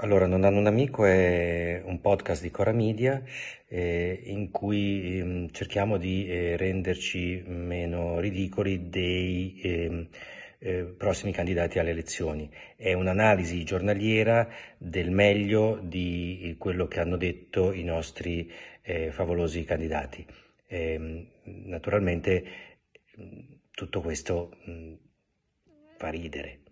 Allora, Non hanno un amico è un podcast di Cora Media in cui cerchiamo di renderci meno ridicoli dei prossimi candidati alle elezioni. È un'analisi giornaliera del meglio di quello che hanno detto i nostri favolosi candidati. Naturalmente tutto questo fa ridere.